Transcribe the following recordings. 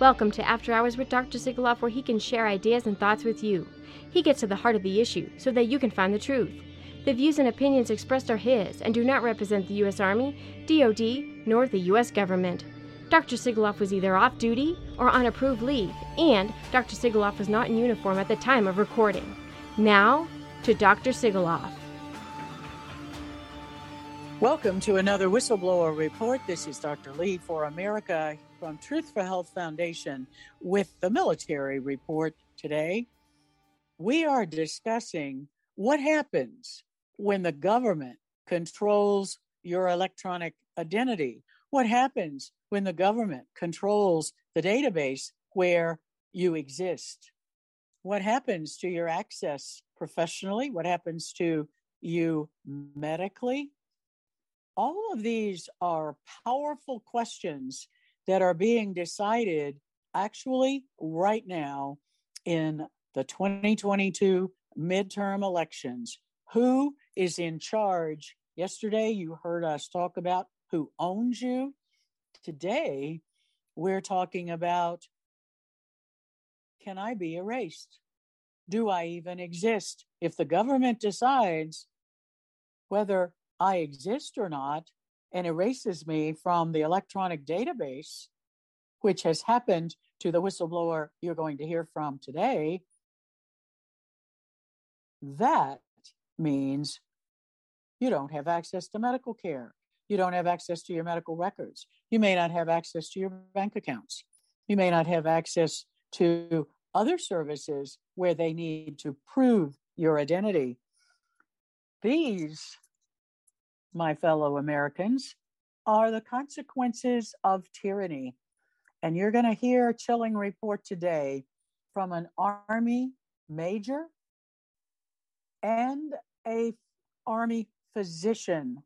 Welcome to After Hours with Dr. Sigoloff, where he can share ideas and thoughts with you. He gets to the heart of the issue so that you can find the truth. The views and opinions expressed are his and do not represent the U.S. Army, DOD, nor the U.S. government. Dr. Sigoloff was either off duty or on approved leave, and Dr. Sigoloff was not in uniform at the time of recording. Now, to Dr. Sigoloff. Welcome to another Whistleblower Report. This is Dr. Lee for America from Truth for Health Foundation with the military report today. We are discussing what happens when the government controls your electronic identity. What happens when the government controls the database where you exist? What happens to your access professionally? What happens to you medically? All of these are powerful questions that are being decided actually right now in the 2022 midterm elections. Who is in charge? Yesterday, you heard us talk about who owns you. Today, we're talking about, can I be erased? Do I even exist? If the government decides whether I exist or not, and erases me from the electronic database, which has happened to the whistleblower you're going to hear from today, that means you don't have access to medical care. You don't have access to your medical records. You may not have access to your bank accounts. You may not have access to other services where they need to prove your identity. These, my fellow Americans, are the consequences of tyranny. And you're going to hear a chilling report today from an Army major and an Army physician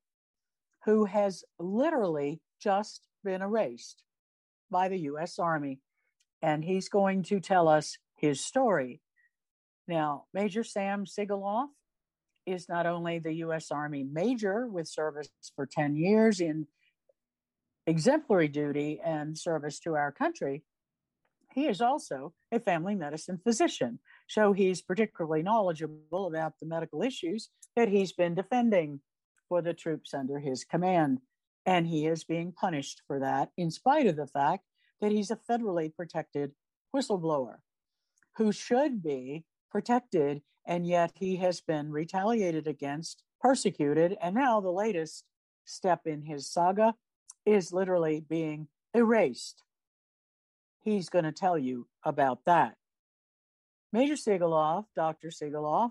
who has literally just been erased by the U.S. Army. And he's going to tell us his story. Now, Major Sam Sigoloff is not only the U.S. Army major with service for 10 years in exemplary duty and service to our country, he is also a family medicine physician. So he's particularly knowledgeable about the medical issues that he's been defending for the troops under his command. And he is being punished for that, in spite of the fact that he's a federally protected whistleblower who should be protected, and yet he has been retaliated against, persecuted, and now the latest step in his saga is literally being erased. He's going to tell you about that. Major Sigoloff, Dr. Sigoloff,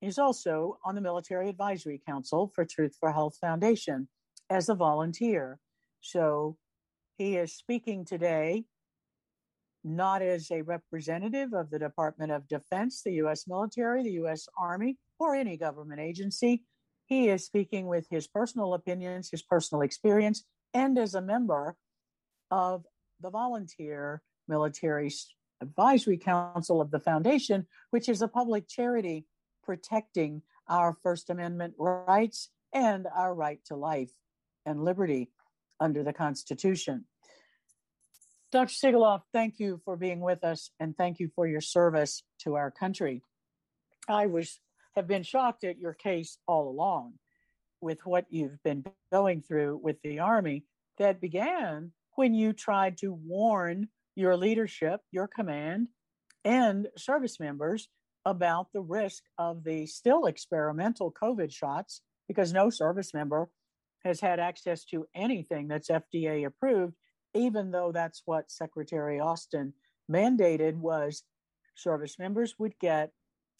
is also on the Military Advisory Council for Truth for Health Foundation as a volunteer. So he is speaking today not as a representative of the Department of Defense, the U.S. military, the U.S. Army, or any government agency. He is speaking with his personal opinions, his personal experience, and as a member of the Volunteer Military Advisory Council of the Foundation, which is a public charity protecting our First Amendment rights and our right to life and liberty under the Constitution. Dr. Sigoloff, thank you for being with us, and thank you for your service to our country. I have been shocked at your case all along with what you've been going through with the Army that began when you tried to warn your leadership, your command, and service members about the risk of the still experimental COVID shots, because no service member has had access to anything that's FDA approved, even though that's what Secretary Austin mandated, was service members would get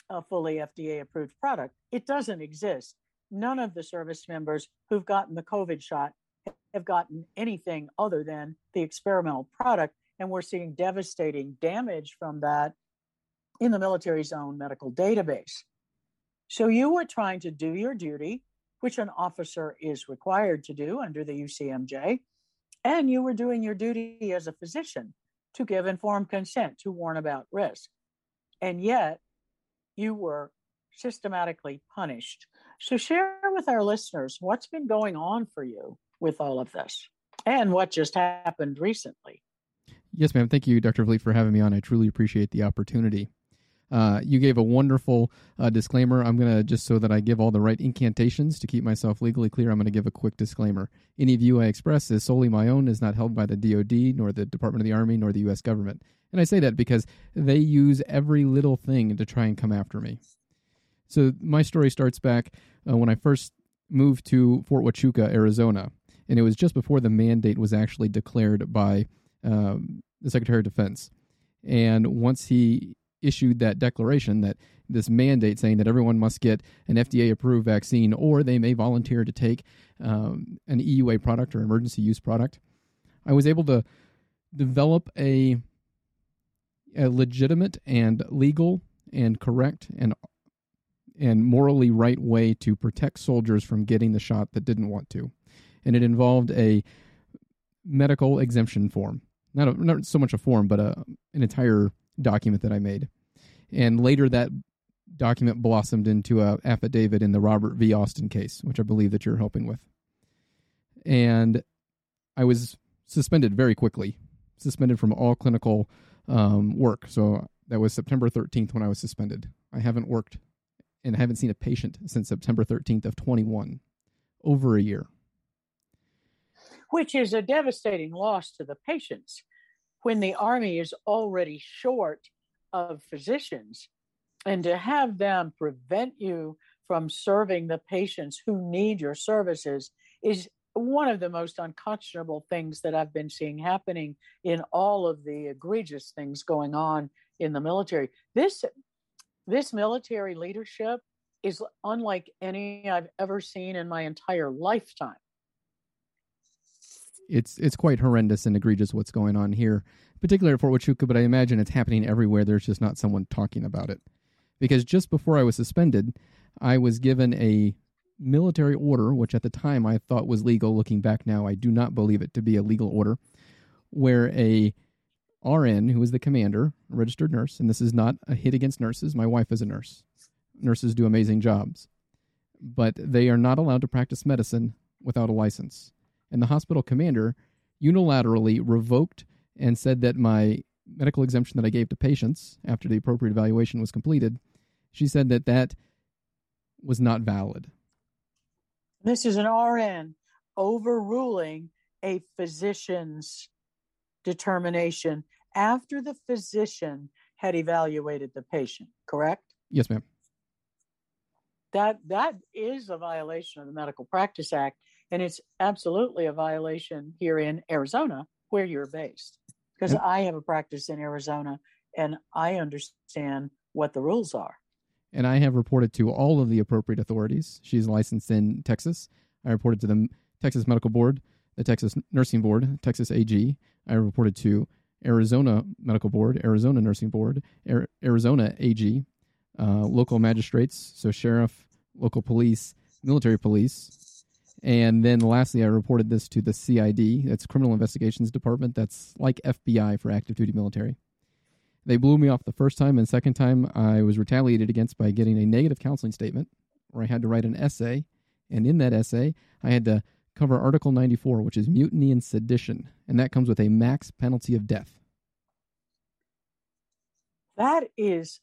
a fully FDA-approved product. It doesn't exist. None of the service members who've gotten the COVID shot have gotten anything other than the experimental product, and we're seeing devastating damage from that in the military's own medical database. So you were trying to do your duty, which an officer is required to do under the UCMJ, and you were doing your duty as a physician to give informed consent, to warn about risk. And yet you were systematically punished. So share with our listeners what's been going on for you with all of this and what just happened recently. Yes, ma'am. Thank you, Dr. Vliet, for having me on. I truly appreciate the opportunity. You gave a wonderful disclaimer. I'm going to, just so that I give all the right incantations to keep myself legally clear, I'm going to give a quick disclaimer. Any view I express is solely my own, is not held by the DOD, nor the Department of the Army, nor the U.S. government. And I say that because they use every little thing to try and come after me. So my story starts back when I first moved to Fort Huachuca, Arizona, and it was just before the mandate was actually declared by the Secretary of Defense. And once he issued that declaration, that this mandate saying that everyone must get an FDA-approved vaccine, or they may volunteer to take an EUA product or emergency use product, I was able to develop a legitimate and legal and correct and morally right way to protect soldiers from getting the shot that didn't want to. And it involved a medical exemption form. Not so much a form, but an entire document that I made. And later that document blossomed into an affidavit in the Robert V. Austin case, which I believe that you're helping with. And I was suspended very quickly, suspended from all clinical work. So that was September 13th when I was suspended. I haven't worked and haven't seen a patient since September 13th of 21, over a year. Which is a devastating loss to the patients when the Army is already short of physicians, and to have them prevent you from serving the patients who need your services is one of the most unconscionable things that I've been seeing happening in all of the egregious things going on in the military. This military leadership is unlike any I've ever seen in my entire lifetime. It's quite horrendous and egregious what's going on here, particularly at Fort Huachuca, but I imagine it's happening everywhere. There's just not someone talking about it. Because just before I was suspended, I was given a military order, which at the time I thought was legal. Looking back now, I do not believe it to be a legal order, where a RN, who is the commander, a registered nurse, and this is not a hit against nurses. My wife is a nurse. Nurses do amazing jobs. But they are not allowed to practice medicine without a license. And the hospital commander unilaterally revoked and said that my medical exemption that I gave to patients after the appropriate evaluation was completed, she said that that was not valid. This is an RN overruling a physician's determination after the physician had evaluated the patient, correct? Yes, ma'am. That is a violation of the Medical Practice Act. And it's absolutely a violation here in Arizona, where you're based, because I have a practice in Arizona, and I understand what the rules are. And I have reported to all of the appropriate authorities. She's licensed in Texas. I reported to the Texas Medical Board, the Texas Nursing Board, Texas AG. I reported to Arizona Medical Board, Arizona Nursing Board, Arizona AG, local magistrates, so sheriff, local police, military police. And then lastly, I reported this to the CID. That's Criminal Investigations Department. That's like FBI for active duty military. They blew me off the first time, and second time I was retaliated against by getting a negative counseling statement where I had to write an essay. And in that essay, I had to cover Article 94, which is mutiny and sedition. And that comes with a max penalty of death. That is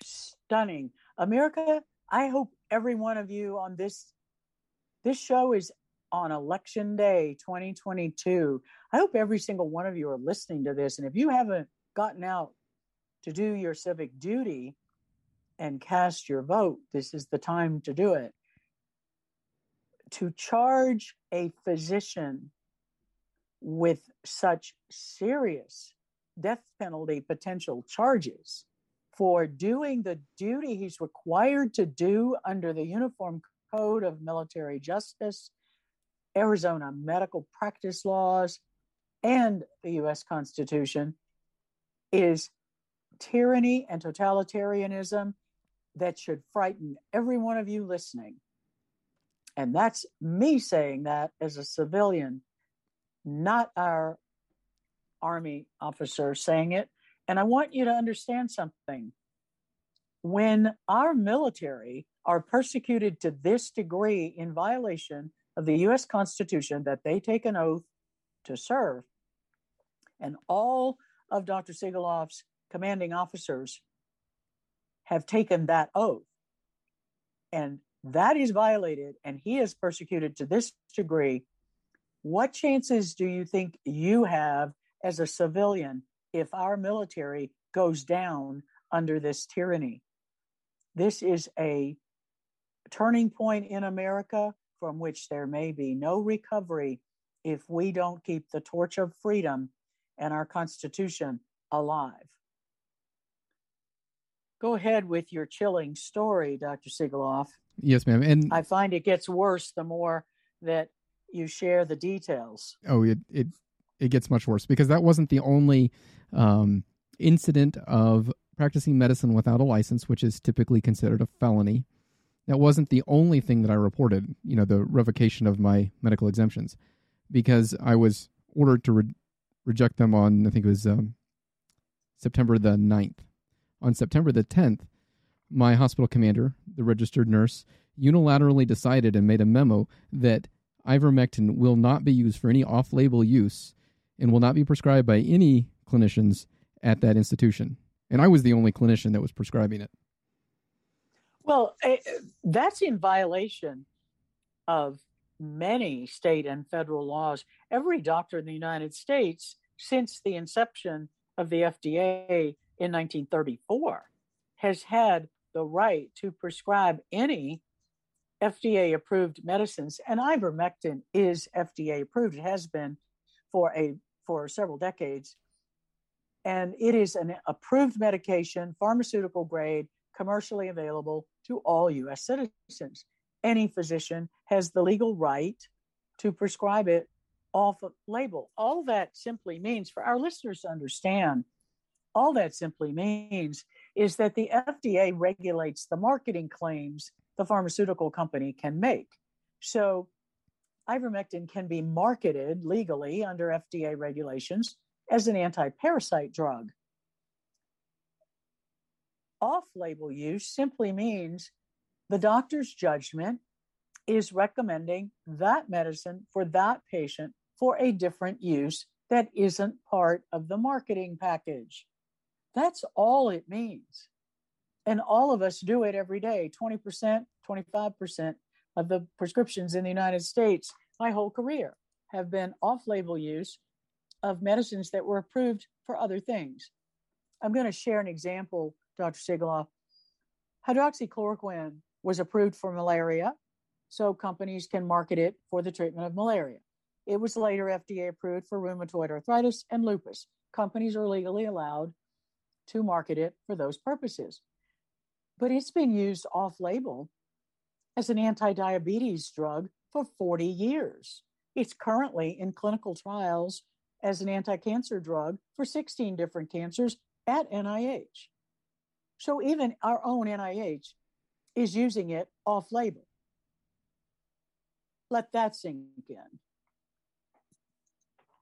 stunning. America, I hope every one of you on this show is on Election Day 2022. I hope every single one of you are listening to this. And if you haven't gotten out to do your civic duty and cast your vote, this is the time to do it. To charge a physician with such serious death penalty potential charges for doing the duty he's required to do under the Uniform Code of Military Justice, Arizona medical practice laws, and the U.S. Constitution is tyranny and totalitarianism that should frighten every one of you listening. And that's me saying that as a civilian, not our Army officer saying it. And I want you to understand something. When our military are persecuted to this degree in violation of the U.S. Constitution that they take an oath to serve, and all of Dr. Sigoloff's commanding officers have taken that oath. And that is violated, and he is persecuted to this degree. What chances do you think you have as a civilian if our military goes down under this tyranny? This is a turning point in America from which there may be no recovery if we don't keep the torch of freedom and our Constitution alive. Go ahead with your chilling story, Dr. Sigoloff. Yes, ma'am. And I find it gets worse the more that you share the details. Oh, it gets much worse, because that wasn't the only incident of practicing medicine without a license, which is typically considered a felony. That wasn't the only thing that I reported, you know, the revocation of my medical exemptions, because I was ordered to reject them on, I think it was September the 9th. On September the 10th, my hospital commander, the registered nurse, unilaterally decided and made a memo that ivermectin will not be used for any off-label use and will not be prescribed by any clinicians at that institution. And I was the only clinician that was prescribing it. Well, that's in violation of many state and federal laws. Every doctor in the United States, since the inception of the FDA in 1934, has had the right to prescribe any FDA-approved medicines, and ivermectin is FDA-approved. It has been for several decades, and it is an approved medication, pharmaceutical grade, commercially available to all U.S. citizens. Any physician has the legal right to prescribe it off-label. All that simply means, for our listeners to understand, all that simply means is that the FDA regulates the marketing claims the pharmaceutical company can make. So ivermectin can be marketed legally under FDA regulations as an anti-parasite drug. Off-label use simply means the doctor's judgment is recommending that medicine for that patient for a different use that isn't part of the marketing package. That's all it means. And all of us do it every day. 20%, 25% of the prescriptions in the United States, my whole career, have been off-label use of medicines that were approved for other things. I'm going to share an example, Dr. Sigoloff. Hydroxychloroquine was approved for malaria, so companies can market it for the treatment of malaria. It was later FDA approved for rheumatoid arthritis and lupus. Companies are legally allowed to market it for those purposes. But it's been used off-label as an anti-diabetes drug for 40 years. It's currently in clinical trials as an anti-cancer drug for 16 different cancers at NIH. So even our own NIH is using it off-label. Let that sink in.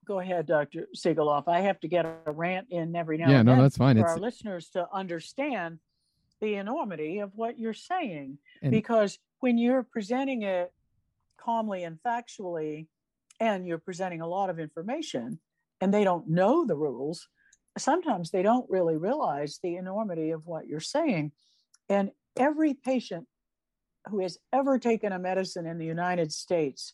Go ahead, Dr. Sigoloff. I have to get a rant in every now and then. Yeah, no, that's fine. For our listeners to understand the enormity of what you're saying, because when you're presenting it calmly and factually, and you're presenting a lot of information, and they don't know the rules, sometimes they don't really realize the enormity of what you're saying. And every patient who has ever taken a medicine in the United States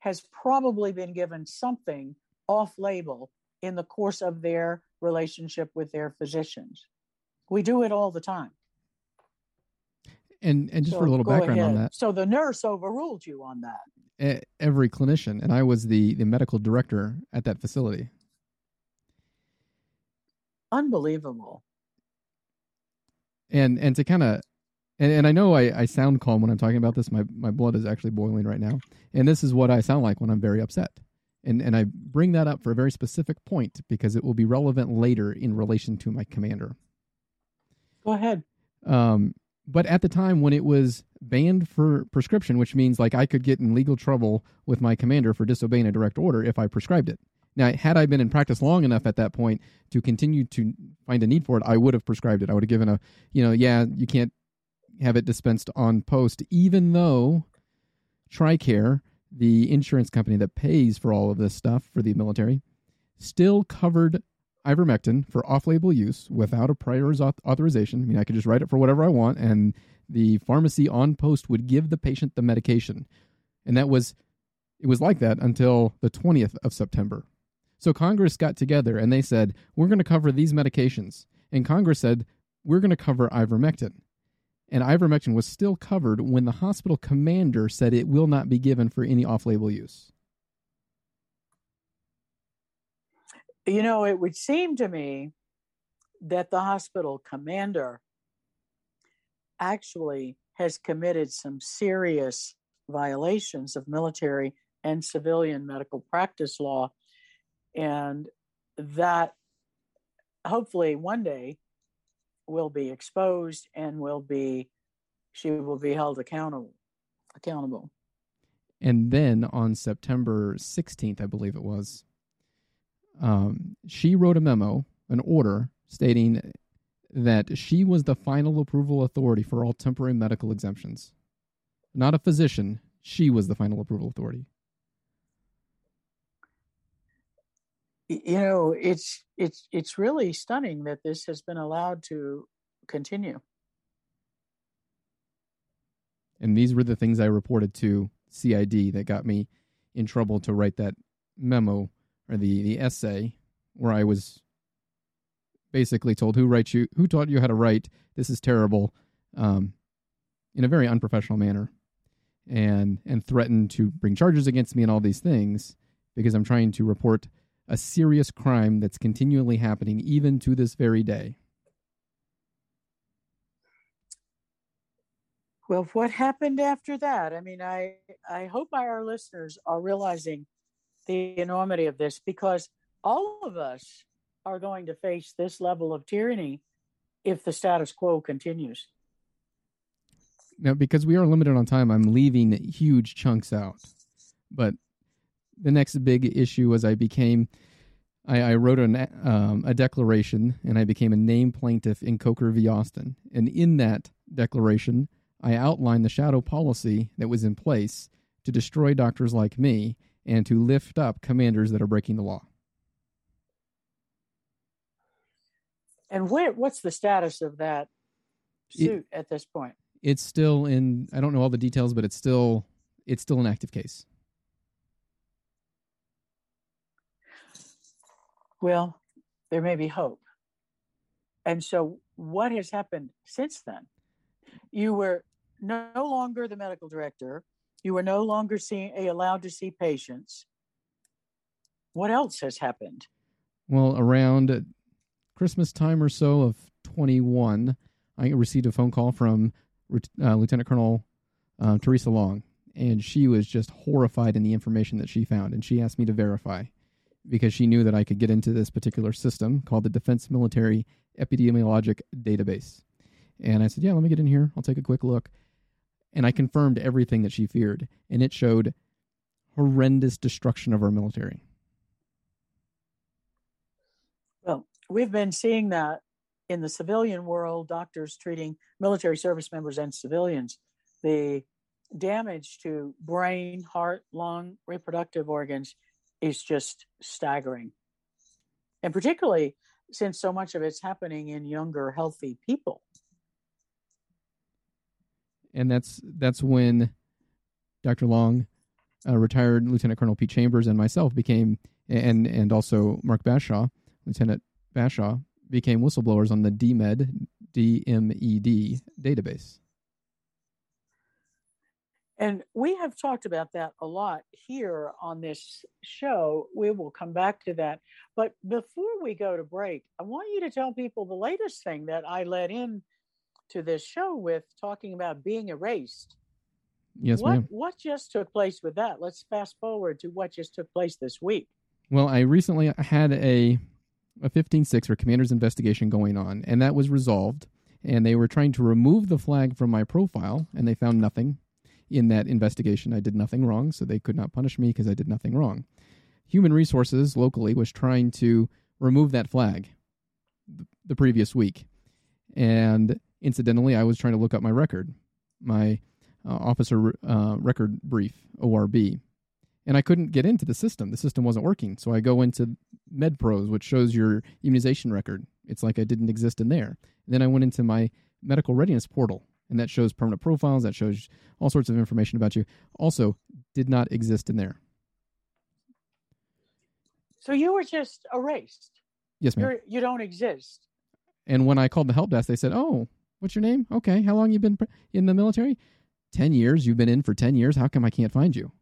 has probably been given something off-label in the course of their relationship with their physicians. We do it all the time. And just so, for a little background ahead on that. So the nurse overruled you on that. Every clinician, and I was the medical director at that facility. Unbelievable. And to kind of, and I know I sound calm when I'm talking about this. My blood is actually boiling right now. And this is what I sound like when I'm very upset. And I bring that up for a very specific point because it will be relevant later in relation to my commander. Go ahead. But at the time when it was banned for prescription, which means like I could get in legal trouble with my commander for disobeying a direct order if I prescribed it. Now, had I been in practice long enough at that point to continue to find a need for it, I would have prescribed it. I would have given a, you can't have it dispensed on post, even though TRICARE, the insurance company that pays for all of this stuff for the military, still covered ivermectin for off-label use without a prior authorization. I mean, I could just write it for whatever I want, and the pharmacy on post would give the patient the medication. And that was, it was like that until the 20th of September. So Congress got together and they said, we're going to cover these medications. And Congress said, we're going to cover ivermectin. And ivermectin was still covered when the hospital commander said it will not be given for any off-label use. You know, it would seem to me that the hospital commander actually has committed some serious violations of military and civilian medical practice law, and that hopefully one day will be exposed and she will be held accountable. And then on September 16th, I believe it was, she wrote a memo, an order, stating that she was the final approval authority for all temporary medical exemptions. Not a physician. She was the final approval authority. You know, it's really stunning that this has been allowed to continue. And these were the things I reported to CID that got me in trouble to write that memo, or the essay, where I was basically told, who taught you how to write? This is terrible, in a very unprofessional manner, and threatened to bring charges against me and all these things because I'm trying to report a serious crime that's continually happening even to this very day. Well, what happened after that? I mean, I hope our listeners are realizing the enormity of this, because all of us are going to face this level of tyranny if the status quo continues. Now, because we are limited on time, I'm leaving huge chunks out. But the next big issue was I wrote a declaration, and I became a named plaintiff in Coker v. Austin. And in that declaration, I outlined the shadow policy that was in place to destroy doctors like me and to lift up commanders that are breaking the law. And what's the status of that suit at this point? It's still in, I don't know all the details, but it's still an active case. Well, there may be hope. And so what has happened since then? You were no longer the medical director. You were no longer allowed to see patients. What else has happened? Well, around Christmas time or so of 21, I received a phone call from Lieutenant Colonel Teresa Long, and she was just horrified in the information that she found, and she asked me to verify, because she knew that I could get into this particular system called the Defense Military Epidemiologic Database. And I said, yeah, let me get in here. I'll take a quick look. And I confirmed everything that she feared. And it showed horrendous destruction of our military. Well, we've been seeing that in the civilian world, doctors treating military service members and civilians. The damage to brain, heart, lung, reproductive organs is just staggering. And particularly since so much of it's happening in younger, healthy people. And that's when Dr. Long, retired Lieutenant Colonel Pete Chambers, and myself became, and also Mark Bashaw, Lieutenant Bashaw, became whistleblowers on the DMED database. And we have talked about that a lot here on this show. We will come back to that. But before we go to break, I want you to tell people the latest thing that I led in to this show with, talking about being erased. Yes, ma'am. What just took place with that? Let's fast forward to what just took place this week. Well, I recently had a 15-6 or commander's investigation going on, and that was resolved. And they were trying to remove the flag from my profile, and they found nothing. In that investigation, I did nothing wrong, so they could not punish me because I did nothing wrong. Human Resources locally was trying to remove that flag the previous week. And incidentally, I was trying to look up my record, my officer record brief, ORB. and I couldn't get into the system. The system wasn't working. So I go into MedPros, which shows your immunization record. It's like I didn't exist in there. And then I went into my medical readiness portal, and that shows permanent profiles. That shows all sorts of information about you. Also, did not exist in there. So you were just erased. Yes, ma'am. You don't exist. And when I called the help desk, they said, oh, what's your name? Okay, how long you been in the military? 10 years. You've been in for 10 years. How come I can't find you?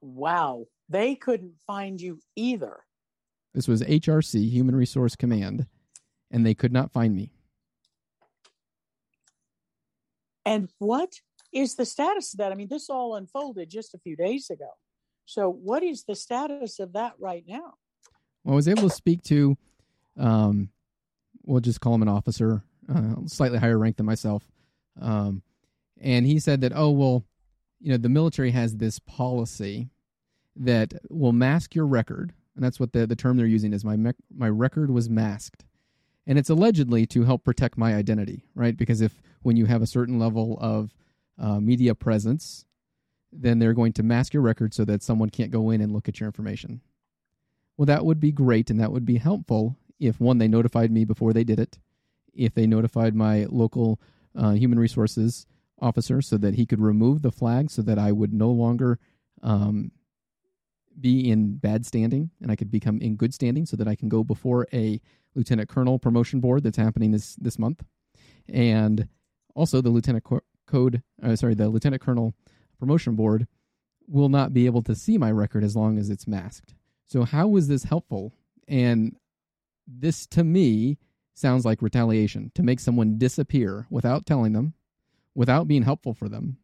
Wow. They couldn't find you either. This was HRC, Human Resource Command, and they could not find me. And what is the status of that? I mean, this all unfolded just a few days ago. So what is the status of that right now? Well, I was able to speak to, we'll just call him an officer, slightly higher rank than myself. And he said that, oh, well, you know, the military has this policy that will mask your record. And that's what the term they're using is my record was masked. And it's allegedly to help protect my identity, right? Because if when you have a certain level of media presence, then they're going to mask your record so that someone can't go in and look at your information. Well, that would be great, and that would be helpful if, one, they notified me before they did it, if they notified my local human resources officer so that he could remove the flag so that I would no longer be in bad standing and I could become in good standing so that I can go before a lieutenant colonel promotion board that's happening this month. And also the the lieutenant colonel promotion board will not be able to see my record as long as it's masked. So how was this helpful? And this, to me, sounds like retaliation, to make someone disappear without telling them, without being helpful for them.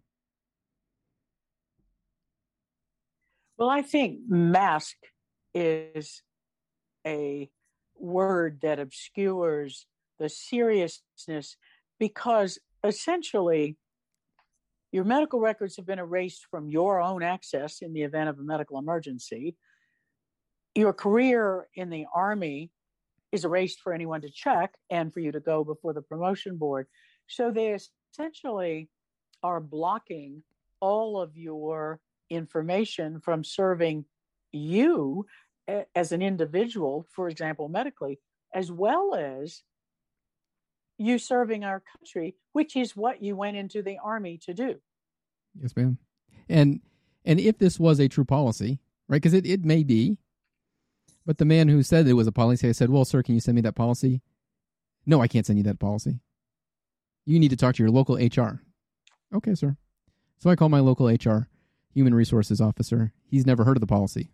Well, I think mask is a word that obscures the seriousness because essentially your medical records have been erased from your own access in the event of a medical emergency. Your career in the Army is erased for anyone to check and for you to go before the promotion board. So they essentially are blocking all of your information from serving you as an individual, for example, medically, as well as you serving our country, which is what you went into the Army to do. Yes, ma'am. And if this was a true policy, right, because it may be, but the man who said it was a policy, I said, well, sir, can you send me that policy? No, I can't send you that policy. You need to talk to your local HR. Okay, sir. So I call my local HR, human resources officer. He's never heard of the policy.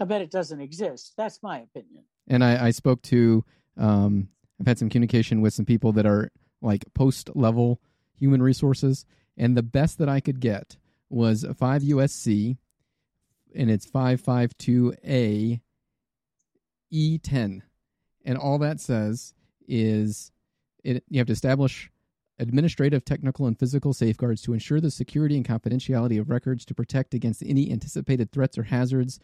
I bet it doesn't exist. That's my opinion. And I spoke to, I've had some communication with some people that are like post-level human resources. And the best that I could get was 5 USC. And it's 552A E10. And all that says is you have to establish administrative, technical, and physical safeguards to ensure the security and confidentiality of records to protect against any anticipated threats or hazards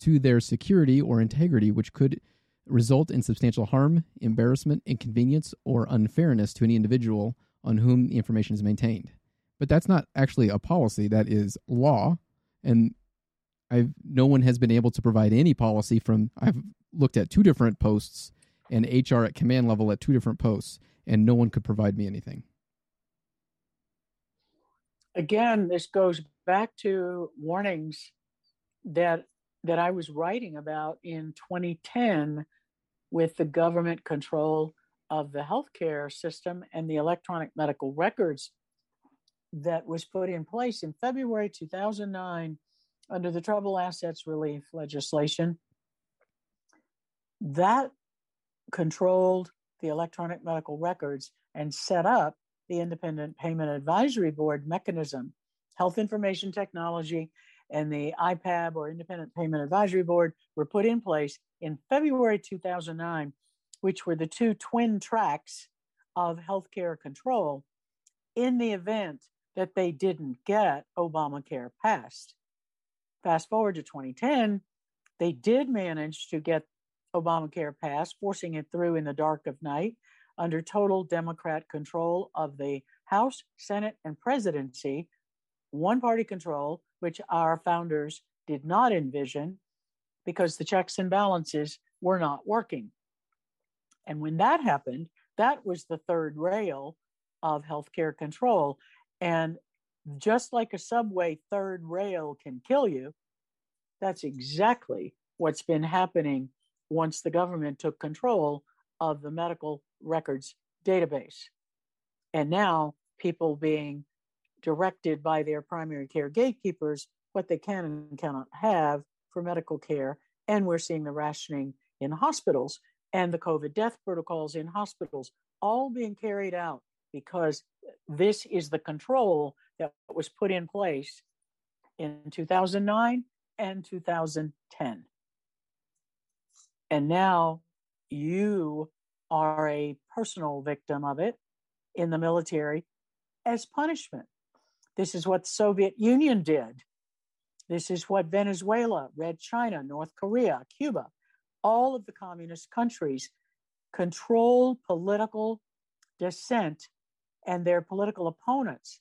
to their security or integrity, which could result in substantial harm, embarrassment, inconvenience, or unfairness to any individual on whom the information is maintained. But that's not actually a policy. That is law. And no one has been able to provide any policy from. I've looked at two different posts and HR at command level at two different posts, and no one could provide me anything. Again, this goes back to warnings that I was writing about in 2010 with the government control of the healthcare system and the electronic medical records that was put in place in February 2009. Under the Troubled Assets Relief legislation, that controlled the electronic medical records and set up the Independent Payment Advisory Board mechanism, health information technology, and the IPAB or Independent Payment Advisory Board were put in place in February 2009, which were the two twin tracks of healthcare control in the event that they didn't get Obamacare passed. Fast forward to 2010, they did manage to get Obamacare passed, forcing it through in the dark of night under total Democrat control of the House, Senate, and presidency one-party control, which our founders did not envision because the checks and balances were not working. And when that happened, that was the third rail of healthcare control. And just like a subway third rail can kill you, that's exactly what's been happening once the government took control of the medical records database. And now people being directed by their primary care gatekeepers what they can and cannot have for medical care. And we're seeing the rationing in hospitals and the COVID death protocols in hospitals all being carried out because this is the control that was put in place in 2009 and 2010. And now you are a personal victim of it in the military as punishment. This is what the Soviet Union did. This is what Venezuela, Red China, North Korea, Cuba, all of the communist countries control political dissent and their political opponents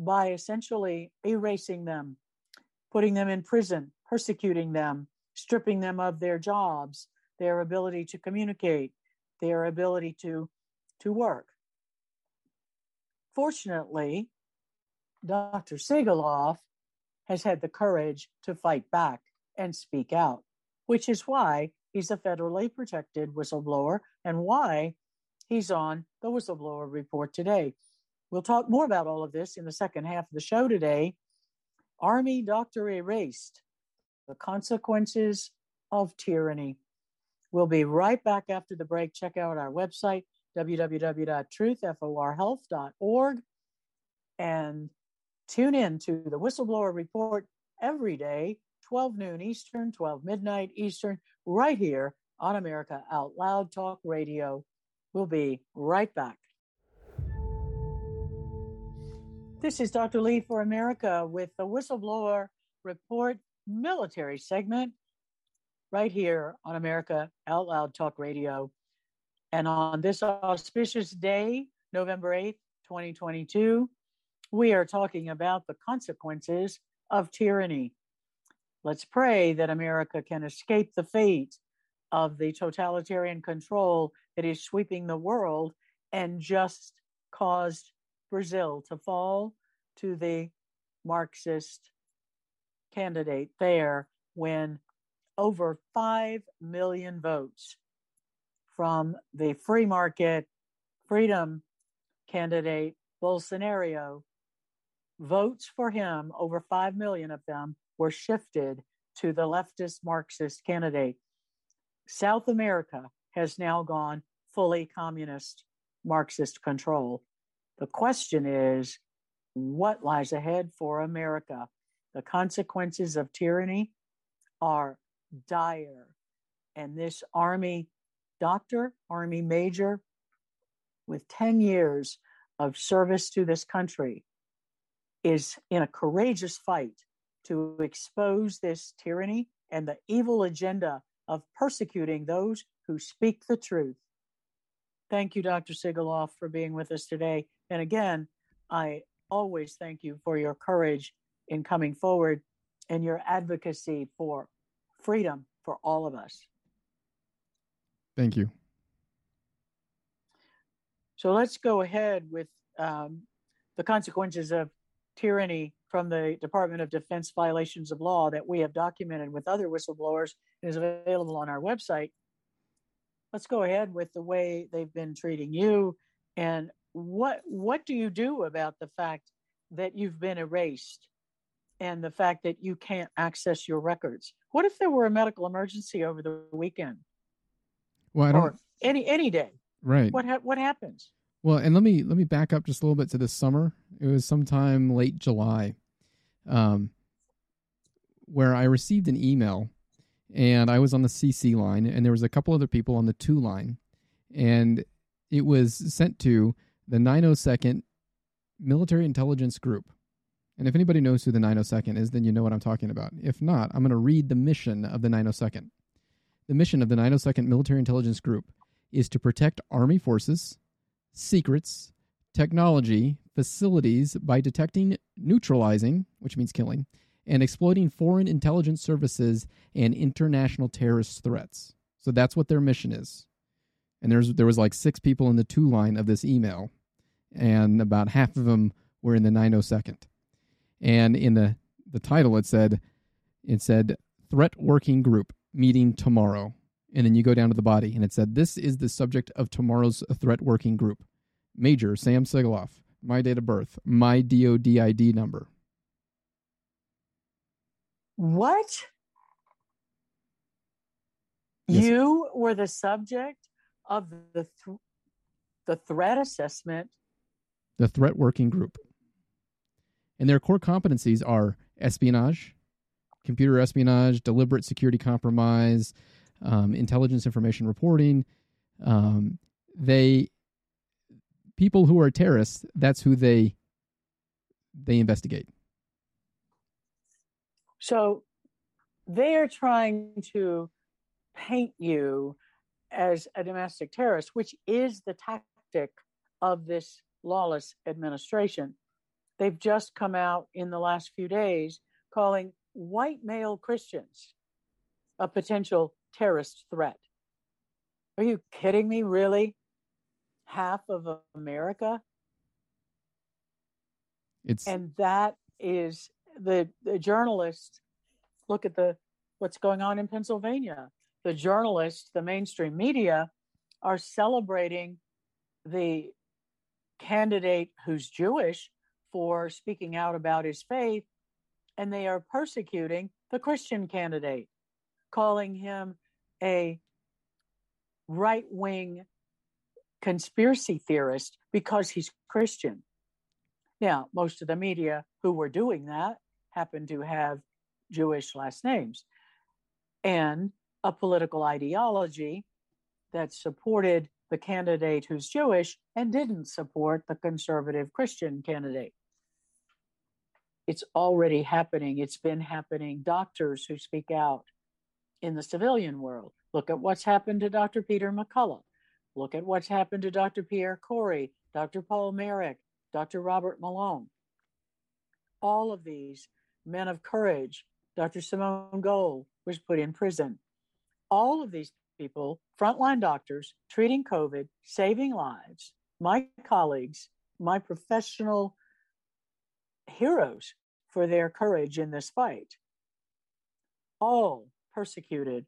by essentially erasing them, putting them in prison, persecuting them, stripping them of their jobs, their ability to communicate, their ability to work. Fortunately, Dr. Sigoloff has had the courage to fight back and speak out, which is why he's a federally protected whistleblower and why he's on the whistleblower report today. We'll talk more about all of this in the second half of the show today. Army Doctor Erased, the consequences of tyranny. We'll be right back after the break. Check out our website, www.truthforhealth.org, and tune in to the Whistleblower Report every day, 12 noon Eastern, 12 midnight Eastern, right here on America Out Loud Talk Radio. We'll be right back. This is Dr. Lee for America with the Whistleblower Report military segment right here on America Out Loud Talk Radio. And on this auspicious day, November 8th, 2022, we are talking about the consequences of tyranny. Let's pray that America can escape the fate of the totalitarian control that is sweeping the world and just caused Brazil to fall to the Marxist candidate there when over 5 million votes from the free market freedom candidate Bolsonaro. Votes for him, over 5 million of them, were shifted to the leftist Marxist candidate. South America has now gone fully communist Marxist control. The question is, what lies ahead for America? The consequences of tyranny are dire. And this Army doctor, Army major, with 10 years of service to this country, is in a courageous fight to expose this tyranny and the evil agenda of persecuting those who speak the truth. Thank you, Dr. Sigoloff, for being with us today. And again, I always thank you for your courage in coming forward and your advocacy for freedom for all of us. Thank you. So let's go ahead with the consequences of tyranny from the Department of Defense violations of law that we have documented with other whistleblowers and is available on our website. Let's go ahead with the way they've been treating you, and what do you do about the fact that you've been erased and the fact that you can't access your records? What if there were a medical emergency over the weekend? Well, I don't, or any day, right? What happens? Well, and let me back up just a little bit to this summer. It was sometime late July, where I received an email, and I was on the CC line, and there was a couple other people on the 2 line, and it was sent to the 902nd Military Intelligence Group. And if anybody knows who the 902nd is, then you know what I'm talking about. If not, I'm going to read the mission of the 902nd. The mission of the 902nd Military Intelligence Group is to protect Army forces, secrets, technology facilities by detecting, neutralizing, which means killing, and exploiting foreign intelligence services and international terrorist threats. So that's what their mission is. And there was like 6 people in the to line of this email, and about half of them were in the 902nd. And in the title, it said, Threat Working Group Meeting Tomorrow. And then you go down to the body, and it said, this is the subject of tomorrow's Threat Working Group. Major Sam Sigoloff, my date of birth, my DOD ID number. What? Yes. You were the subject of the threat assessment. The Threat Working Group. And their core competencies are espionage, computer espionage, deliberate security compromise, intelligence information reporting. People who are terrorists, that's who they investigate. So they are trying to paint you as a domestic terrorist, which is the tactic of this lawless administration. They've just come out in the last few days calling white male Christians a potential terrorist threat. Are you kidding me? Really? Half of America? And that is... The journalists look at what's going on in Pennsylvania. The journalists, the mainstream media, are celebrating the candidate who's Jewish for speaking out about his faith, and they are persecuting the Christian candidate, calling him a right-wing conspiracy theorist because he's Christian. Now, most of the media who were doing that happened to have Jewish last names and a political ideology that supported the candidate who's Jewish and didn't support the conservative Christian candidate. It's already happening. It's been happening. Doctors who speak out in the civilian world. Look at what's happened to Dr. Peter McCullough. Look at what's happened to Dr. Pierre Corey, Dr. Paul Merrick, Dr. Robert Malone, all of these men of courage. Dr. Simone Gold was put in prison. All of these people, frontline doctors, treating COVID, saving lives, my colleagues, my professional heroes for their courage in this fight, all persecuted,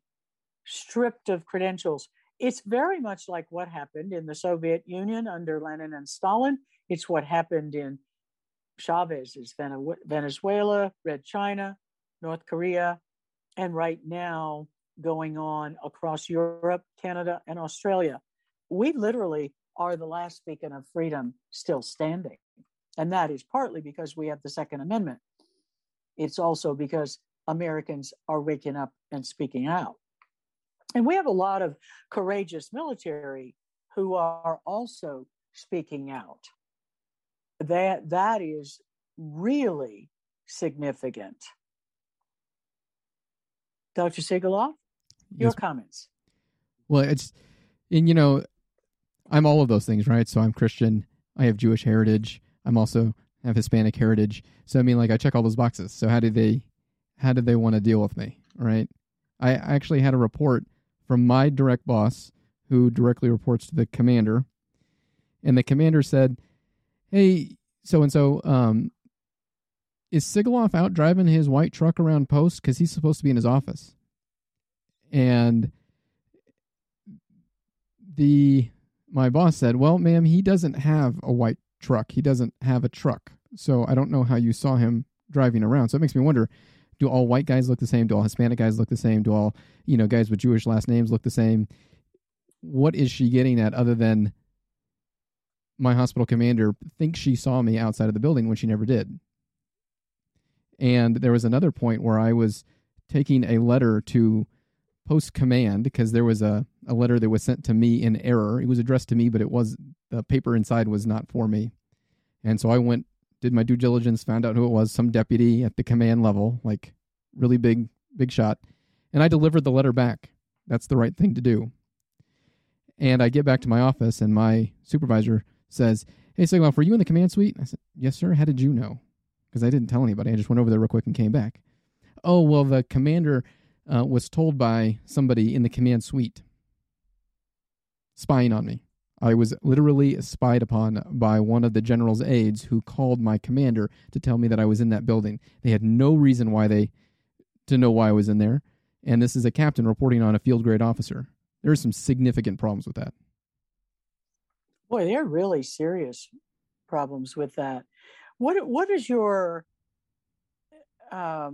stripped of credentials. It's very much like what happened in the Soviet Union under Lenin and Stalin. It's what happened in Chavez's Venezuela, Red China, North Korea, and right now going on across Europe, Canada, and Australia. We literally are the last beacon of freedom still standing. And that is partly because we have the Second Amendment. It's also because Americans are waking up and speaking out. And we have a lot of courageous military who are also speaking out. That is really significant. Dr. Sigoloff, your comments. Well, I'm all of those things, right? So I'm Christian. I have Jewish heritage. I'm also have Hispanic heritage. So, I check all those boxes. So how do they want to deal with me, right? I actually had a report from my direct boss who directly reports to the commander. And the commander said, hey, so-and-so, is Sigoloff out driving his white truck around post? Because he's supposed to be in his office. And my boss said, well, ma'am, he doesn't have a white truck. He doesn't have a truck. So I don't know how you saw him driving around. So it makes me wonder, do all white guys look the same? Do all Hispanic guys look the same? Do all, guys with Jewish last names look the same? What is she getting at other than my hospital commander thinks she saw me outside of the building when she never did? And there was another point where I was taking a letter to post command because there was a letter that was sent to me in error. It was addressed to me, but the paper inside was not for me. And so I went, did my due diligence, found out who it was, some deputy at the command level, like really big shot. And I delivered the letter back. That's the right thing to do. And I get back to my office and my supervisor says, hey, Sigloff, were you in the command suite? I said, yes, sir. How did you know? Because I didn't tell anybody. I just went over there real quick and came back. Oh, well, the commander was told by somebody in the command suite spying on me. I was literally spied upon by one of the general's aides who called my commander to tell me that I was in that building. They had no reason why to know why I was in there. And this is a captain reporting on a field grade officer. There are some significant problems with that. Boy, there are really serious problems with that. What is your, I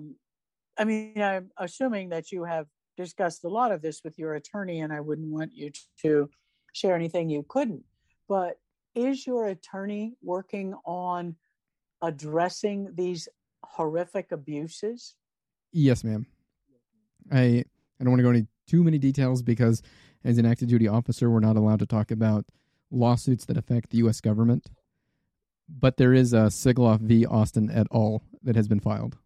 mean, I'm assuming that you have discussed a lot of this with your attorney, and I wouldn't want you to share anything you couldn't, but is your attorney working on addressing these horrific abuses? Yes, ma'am. I don't want to go into too many details because as an active duty officer, we're not allowed to talk about lawsuits that affect the U.S. government, but there is a Sigloff v. Austin et al. That has been filed.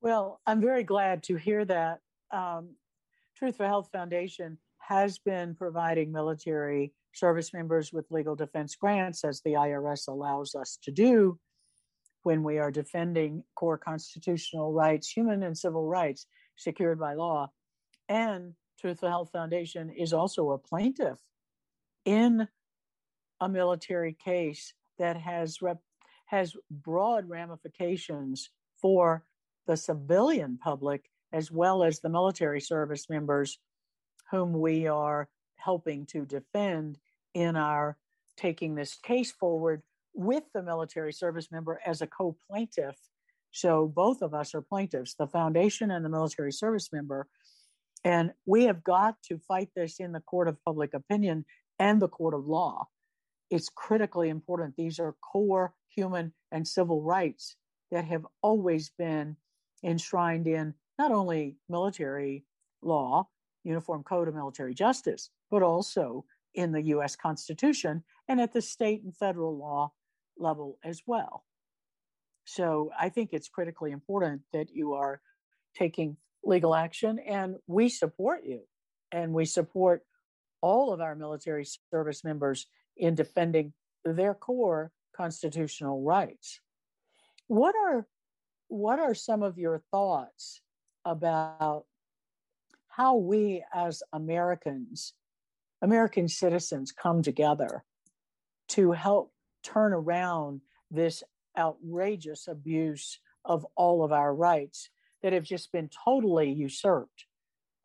Well, I'm very glad to hear that. Truth for Health Foundation has been providing military service members with legal defense grants, as the IRS allows us to do when we are defending core constitutional rights, human and civil rights secured by law. And Truth for Health Foundation is also a plaintiff in a military case that has broad ramifications for the civilian public as well as the military service members whom we are helping to defend in our taking this case forward with the military service member as a co-plaintiff. So both of us are plaintiffs, the foundation and the military service member. And we have got to fight this in the court of public opinion and the court of law. It's critically important. These are core human and civil rights that have always been enshrined in not only military law, Uniform Code of Military Justice, but also in the U.S. Constitution and at the state and federal law level as well. So I think it's critically important that you are taking legal action, and we support you, and we support all of our military service members in defending their core constitutional rights. What are some of your thoughts about how we as Americans, American citizens, come together to help turn around this outrageous abuse of all of our rights that have just been totally usurped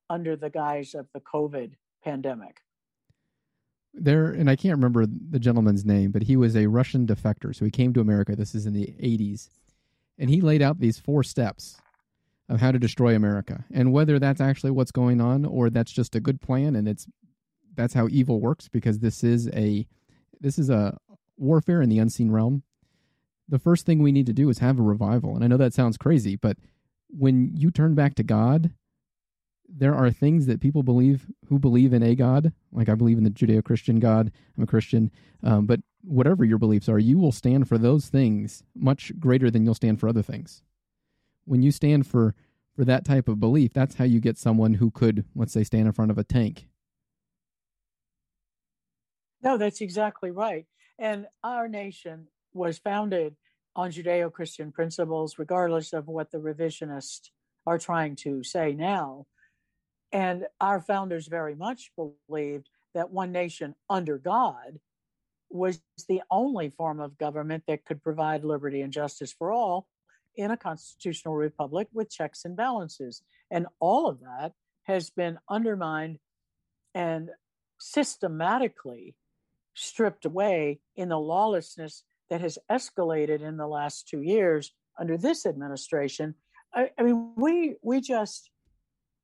under the guise of the COVID pandemic? And I can't remember the gentleman's name, but he was a Russian defector. So he came to America. This is in the 80s. And he laid out these 4 steps of how to destroy America, and whether that's actually what's going on or that's just a good plan, and that's how evil works, because this is a warfare in the unseen realm. The first thing we need to do is have a revival, and I know that sounds crazy, but when you turn back to God, there are things that people believe who believe in a God, like I believe in the Judeo-Christian God, I'm a Christian, but whatever your beliefs are, you will stand for those things much greater than you'll stand for other things. When you stand for that type of belief, that's how you get someone who could, let's say, stand in front of a tank. No, that's exactly right. And our nation was founded on Judeo-Christian principles, regardless of what the revisionists are trying to say now. And our founders very much believed that one nation under God was the only form of government that could provide liberty and justice for all, in a constitutional republic with checks and balances. And all of that has been undermined and systematically stripped away in the lawlessness that has escalated in the last 2 years under this administration. I mean, we just,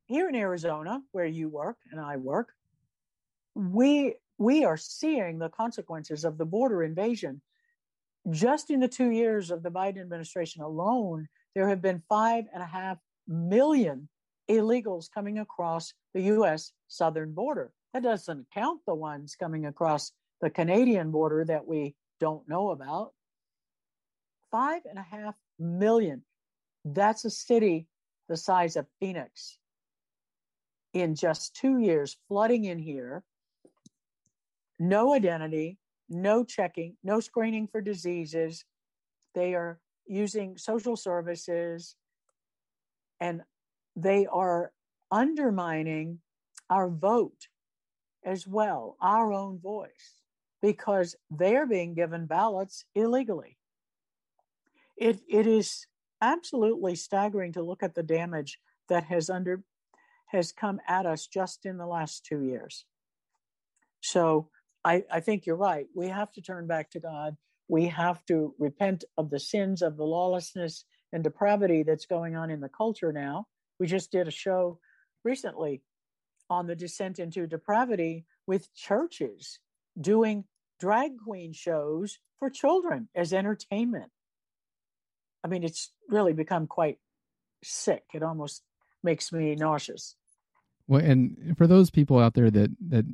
here in Arizona, where you work and I work, we are seeing the consequences of the border invasion. Just in the 2 years of the Biden administration alone, there have been 5.5 million illegals coming across the U.S. southern border. That doesn't count the ones coming across the Canadian border that we don't know about. 5.5 million. That's a city the size of Phoenix. In just 2 years, flooding in here, no identity, no checking, no screening for diseases. They are using social services, and they are undermining our vote as well, our own voice, because they're being given ballots illegally. It is absolutely staggering to look at the damage that has come at us just in the last 2 years. So I think you're right. We have to turn back to God. We have to repent of the sins of the lawlessness and depravity that's going on in the culture now. We just did a show recently on the descent into depravity with churches doing drag queen shows for children as entertainment. I mean, it's really become quite sick. It almost makes me nauseous. Well, and for those people out there that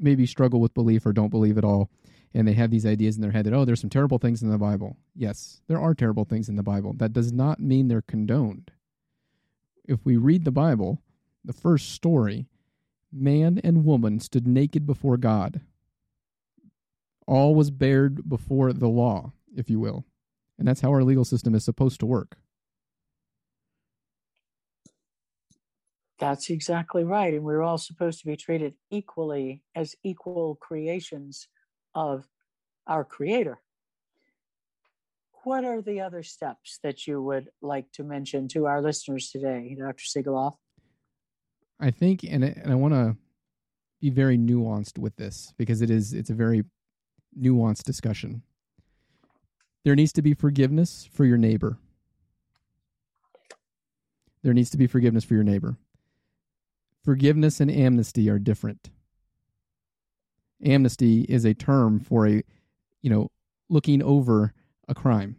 maybe struggle with belief or don't believe at all, and they have these ideas in their head that, oh, there's some terrible things in the Bible. Yes, there are terrible things in the Bible. That does not mean they're condoned. If we read the Bible, the first story, man and woman stood naked before God. All was bared before the law, if you will. And that's how our legal system is supposed to work. That's exactly right. And we're all supposed to be treated equally as equal creations of our Creator. What are the other steps that you would like to mention to our listeners today, Dr. Sigoloff? I think, and I want to be very nuanced with this, because it's a very nuanced discussion. There needs to be forgiveness for your neighbor. There needs to be forgiveness for your neighbor. Forgiveness and amnesty are different. Amnesty is a term for looking over a crime.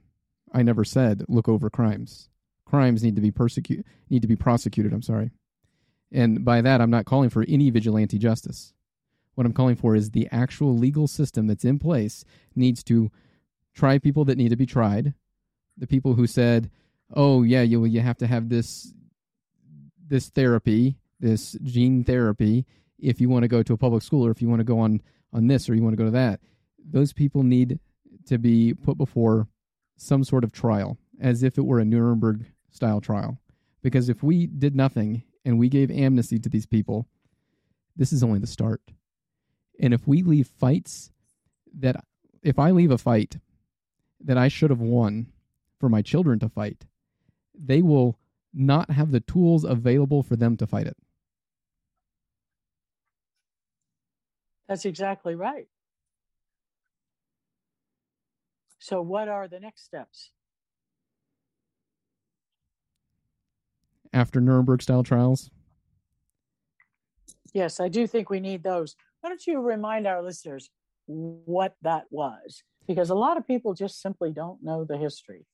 I never said look over crimes. Crimes need to be prosecuted, I'm sorry. And by that, I'm not calling for any vigilante justice. What I'm calling for is the actual legal system that's in place needs to try people that need to be tried. The people who said, oh, yeah, you have to have this therapy, this gene therapy, if you want to go to a public school, or if you want to go on this, or you want to go to that. Those people need to be put before some sort of trial, as if it were a Nuremberg-style trial. Because if we did nothing and we gave amnesty to these people, this is only the start. And if we leave fights that... If I leave a fight that I should have won for my children to fight, they will not have the tools available for them to fight it. That's exactly right. So what are the next steps? After Nuremberg-style trials? Yes, I do think we need those. Why don't you remind our listeners what that was, because a lot of people just simply don't know the history.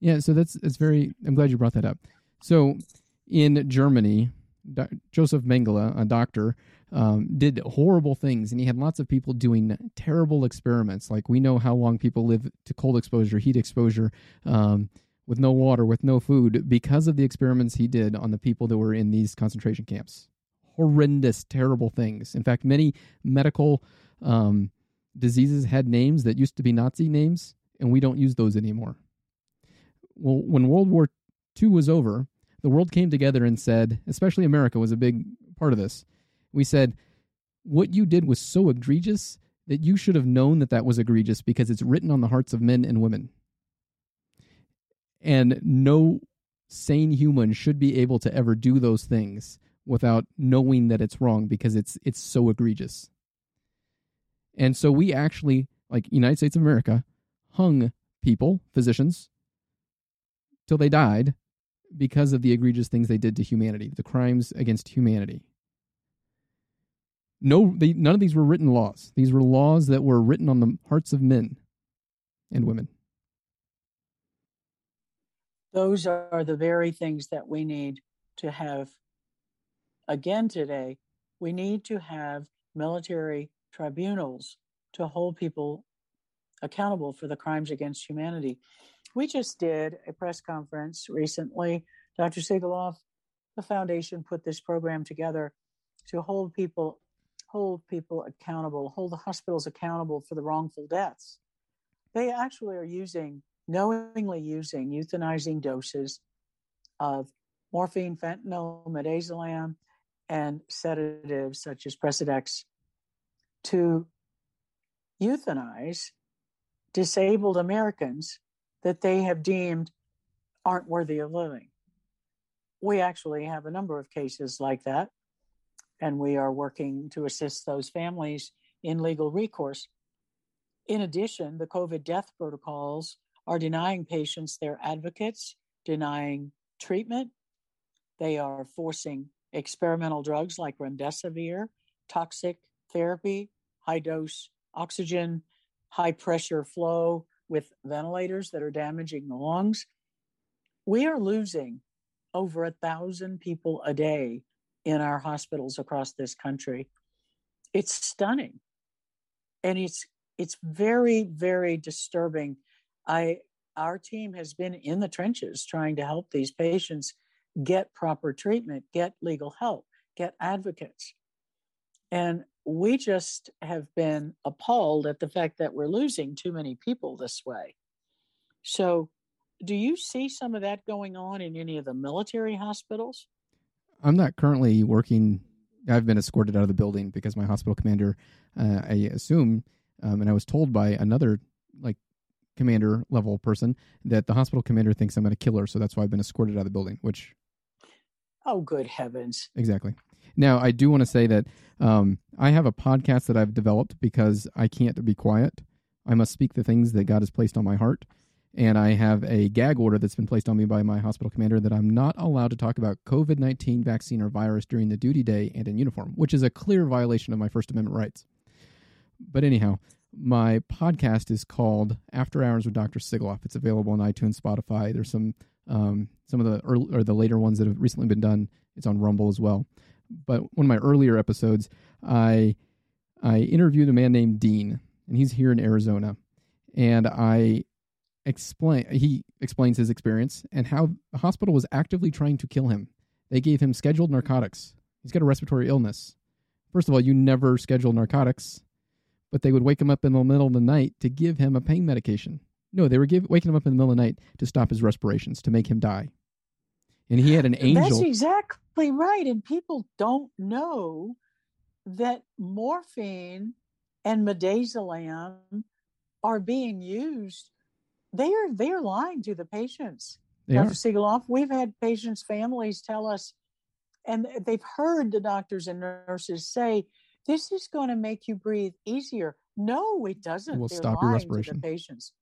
Yeah, so it's very, I'm glad you brought that up. So in Germany, Joseph Mengele, a doctor, did horrible things, and he had lots of people doing terrible experiments. Like, we know how long people live to cold exposure, heat exposure, with no water, with no food, because of the experiments he did on the people that were in these concentration camps. Horrendous, terrible things. In fact, many medical diseases had names that used to be Nazi names, and we don't use those anymore. Well, when World War II was over, the world came together and said, especially America was a big part of this, we said, what you did was so egregious that you should have known that was egregious, because it's written on the hearts of men and women. And no sane human should be able to ever do those things without knowing that it's wrong, because it's so egregious. And so we actually, like United States of America, hung people, physicians, till they died because of the egregious things they did to humanity, the crimes against humanity. None of these were written laws. These were laws that were written on the hearts of men and women. Those are the very things that we need to have. Again today, we need to have military tribunals to hold people accountable for the crimes against humanity. We just did a press conference recently. Dr. Sigoloff, the foundation put this program together to hold people hold people accountable, hold the hospitals accountable for the wrongful deaths. They actually are knowingly using, euthanizing doses of morphine, fentanyl, midazolam, and sedatives such as Presidex to euthanize disabled Americans that they have deemed aren't worthy of living. We actually have a number of cases like that, and we are working to assist those families in legal recourse. In addition, the COVID death protocols are denying patients their advocates, denying treatment. They are forcing experimental drugs like remdesivir, toxic therapy, high-dose oxygen, high-pressure flow with ventilators that are damaging the lungs. We are losing over 1,000 people a day in our hospitals across this country. It's stunning. And it's very, very disturbing. Our team has been in the trenches trying to help these patients get proper treatment, get legal help, get advocates. And we just have been appalled at the fact that we're losing too many people this way. So do you see some of that going on in any of the military hospitals? I'm not currently working. I've been escorted out of the building because my hospital commander, I assume, and I was told by another like commander level person that the hospital commander thinks I'm going to kill her. So that's why I've been escorted out of the building, which. Oh, good heavens. Exactly. Now, I do want to say that I have a podcast that I've developed because I can't be quiet. I must speak the things that God has placed on my heart. And I have a gag order that's been placed on me by my hospital commander that I'm not allowed to talk about COVID-19 vaccine or virus during the duty day and in uniform, which is a clear violation of my First Amendment rights. But anyhow, my podcast is called After Hours with Dr. Sigoloff. It's available on iTunes, Spotify. There's some of the early, or the later ones that have recently been done. It's on Rumble as well. But one of my earlier episodes, I interviewed a man named Dean, and he's here in Arizona. And he explains his experience and how the hospital was actively trying to kill him. They gave him scheduled narcotics. He's got a respiratory illness. First of all, you never schedule narcotics, but they would wake him up in the middle of the night to give him a pain medication. No, they were waking him up in the middle of the night to stop his respirations, to make him die. And he had an angel. That's exactly right. And people don't know that morphine and midazolam are being used. They are lying to the patients. Dr. Sigoloff, we've had patients' families tell us, and they've heard the doctors and nurses say, this is going to make you breathe easier. No, it doesn't. It will stop your respiration. To the patients.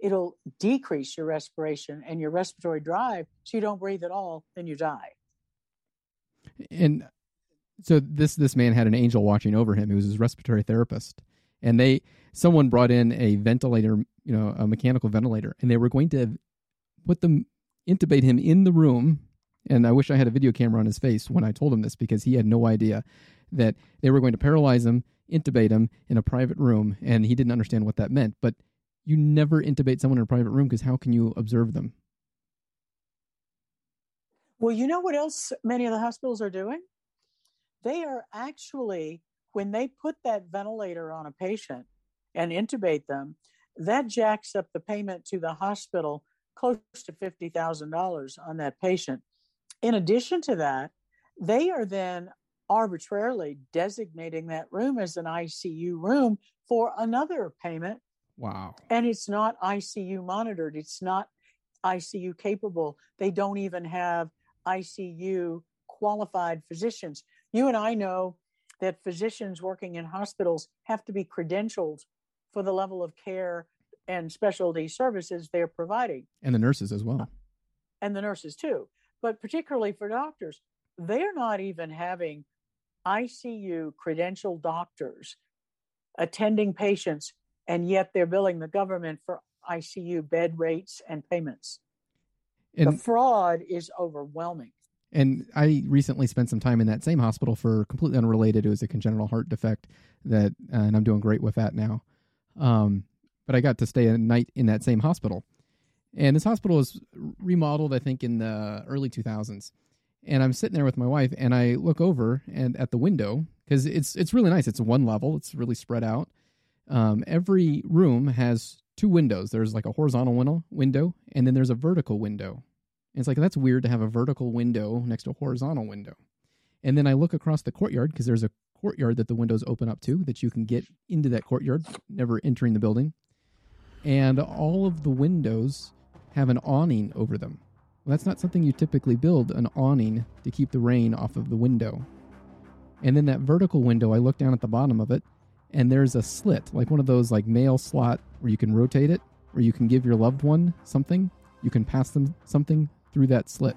It'll decrease your respiration and your respiratory drive, so you don't breathe at all, then you die. And so this man had an angel watching over him. He was his respiratory therapist. And someone brought in a ventilator, a mechanical ventilator, and they were going to intubate him in the room. And I wish I had a video camera on his face when I told him this, because he had no idea that they were going to paralyze him, intubate him in a private room. And he didn't understand what that meant. But you never intubate someone in a private room, because how can you observe them? Well, you know what else many of the hospitals are doing? They are actually, when they put that ventilator on a patient and intubate them, that jacks up the payment to the hospital close to $50,000 on that patient. In addition to that, they are then arbitrarily designating that room as an ICU room for another payment. Wow. And it's not ICU monitored. It's not ICU capable. They don't even have ICU qualified physicians. You and I know that physicians working in hospitals have to be credentialed for the level of care and specialty services they're providing. And the nurses as well. And the nurses too. But particularly for doctors, they're not even having ICU credentialed doctors attending patients, and yet they're billing the government for ICU bed rates and payments. And the fraud is overwhelming. And I recently spent some time in that same hospital for completely unrelated. It was a congenital heart defect and I'm doing great with that now. But I got to stay a night in that same hospital. And this hospital was remodeled, I think, in the early 2000s. And I'm sitting there with my wife, and I look over and at the window, because it's really nice. It's one level. It's really spread out. Every room has two windows. There's like a horizontal window, and then there's a vertical window. And it's like, that's weird to have a vertical window next to a horizontal window. And then I look across the courtyard, because there's a courtyard that the windows open up to, that you can get into that courtyard, never entering the building. And all of the windows have an awning over them. Well, that's not something you typically build, an awning to keep the rain off of the window. And then that vertical window, I look down at the bottom of it, and there's a slit, like one of those like mail slot where you can rotate it, where you can give your loved one something. You can pass them something through that slit.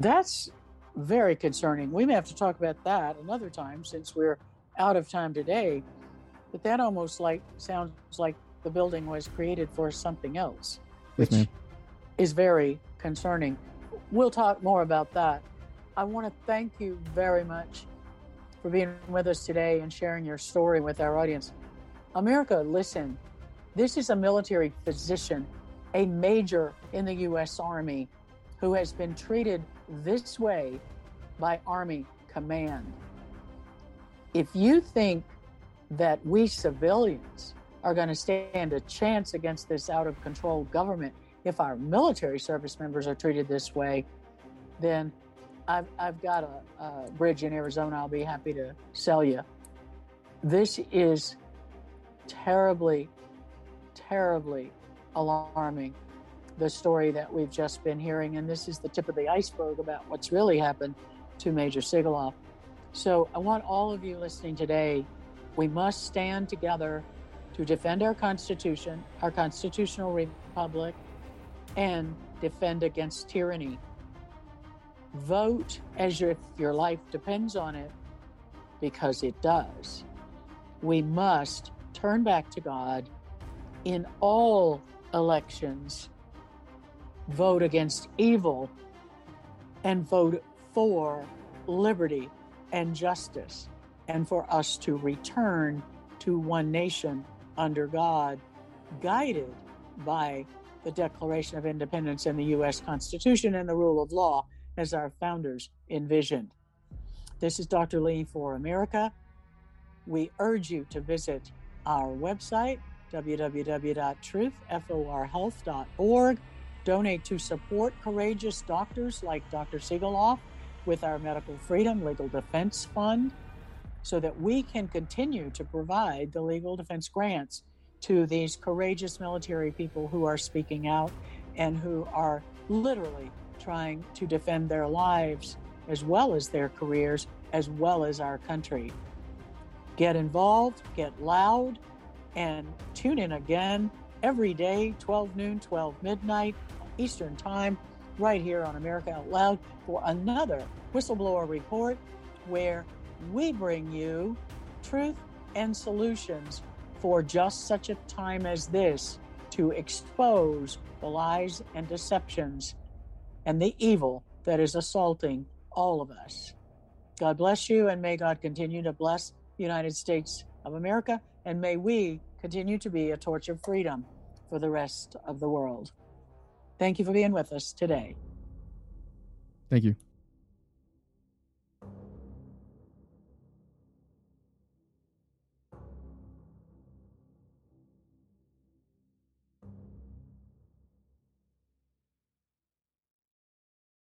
That's very concerning. We may have to talk about that another time, since we're out of time today. But that almost like sounds like the building was created for something else, which is very concerning. We'll talk more about that. I want to thank you very much for being with us today and sharing your story with our audience. America, listen, this is a military physician, a major in the U.S. Army, who has been treated this way by Army command. If you think that we civilians are going to stand a chance against this out of control government, if our military service members are treated this way, then I've got a bridge in Arizona I'll be happy to sell you. This is terribly, terribly alarming, the story that we've just been hearing. And this is the tip of the iceberg about what's really happened to Major Sigoloff. So I want all of you listening today, we must stand together to defend our Constitution, our constitutional republic, and defend against tyranny. Vote as if your life depends on it, because it does. We must turn back to God in all elections, vote against evil, and vote for liberty and justice, and for us to return to one nation under God, guided by the Declaration of Independence and the U.S. Constitution and the rule of law, as our founders envisioned. This is Dr. Lee for America. We urge you to visit our website, www.truthforhealth.org. Donate to support courageous doctors like Dr. Sigoloff with our Medical Freedom Legal Defense Fund, so that we can continue to provide the legal defense grants to these courageous military people who are speaking out and who are literally trying to defend their lives, as well as their careers, as well as our country. Get involved, get loud, and tune in again every day, 12 noon, 12 midnight, Eastern Time, right here on America Out Loud for another Whistleblower Report, where we bring you truth and solutions for just such a time as this, to expose the lies and deceptions and the evil that is assaulting all of us. God bless you, and may God continue to bless the United States of America, and may we continue to be a torch of freedom for the rest of the world. Thank you for being with us today. Thank you.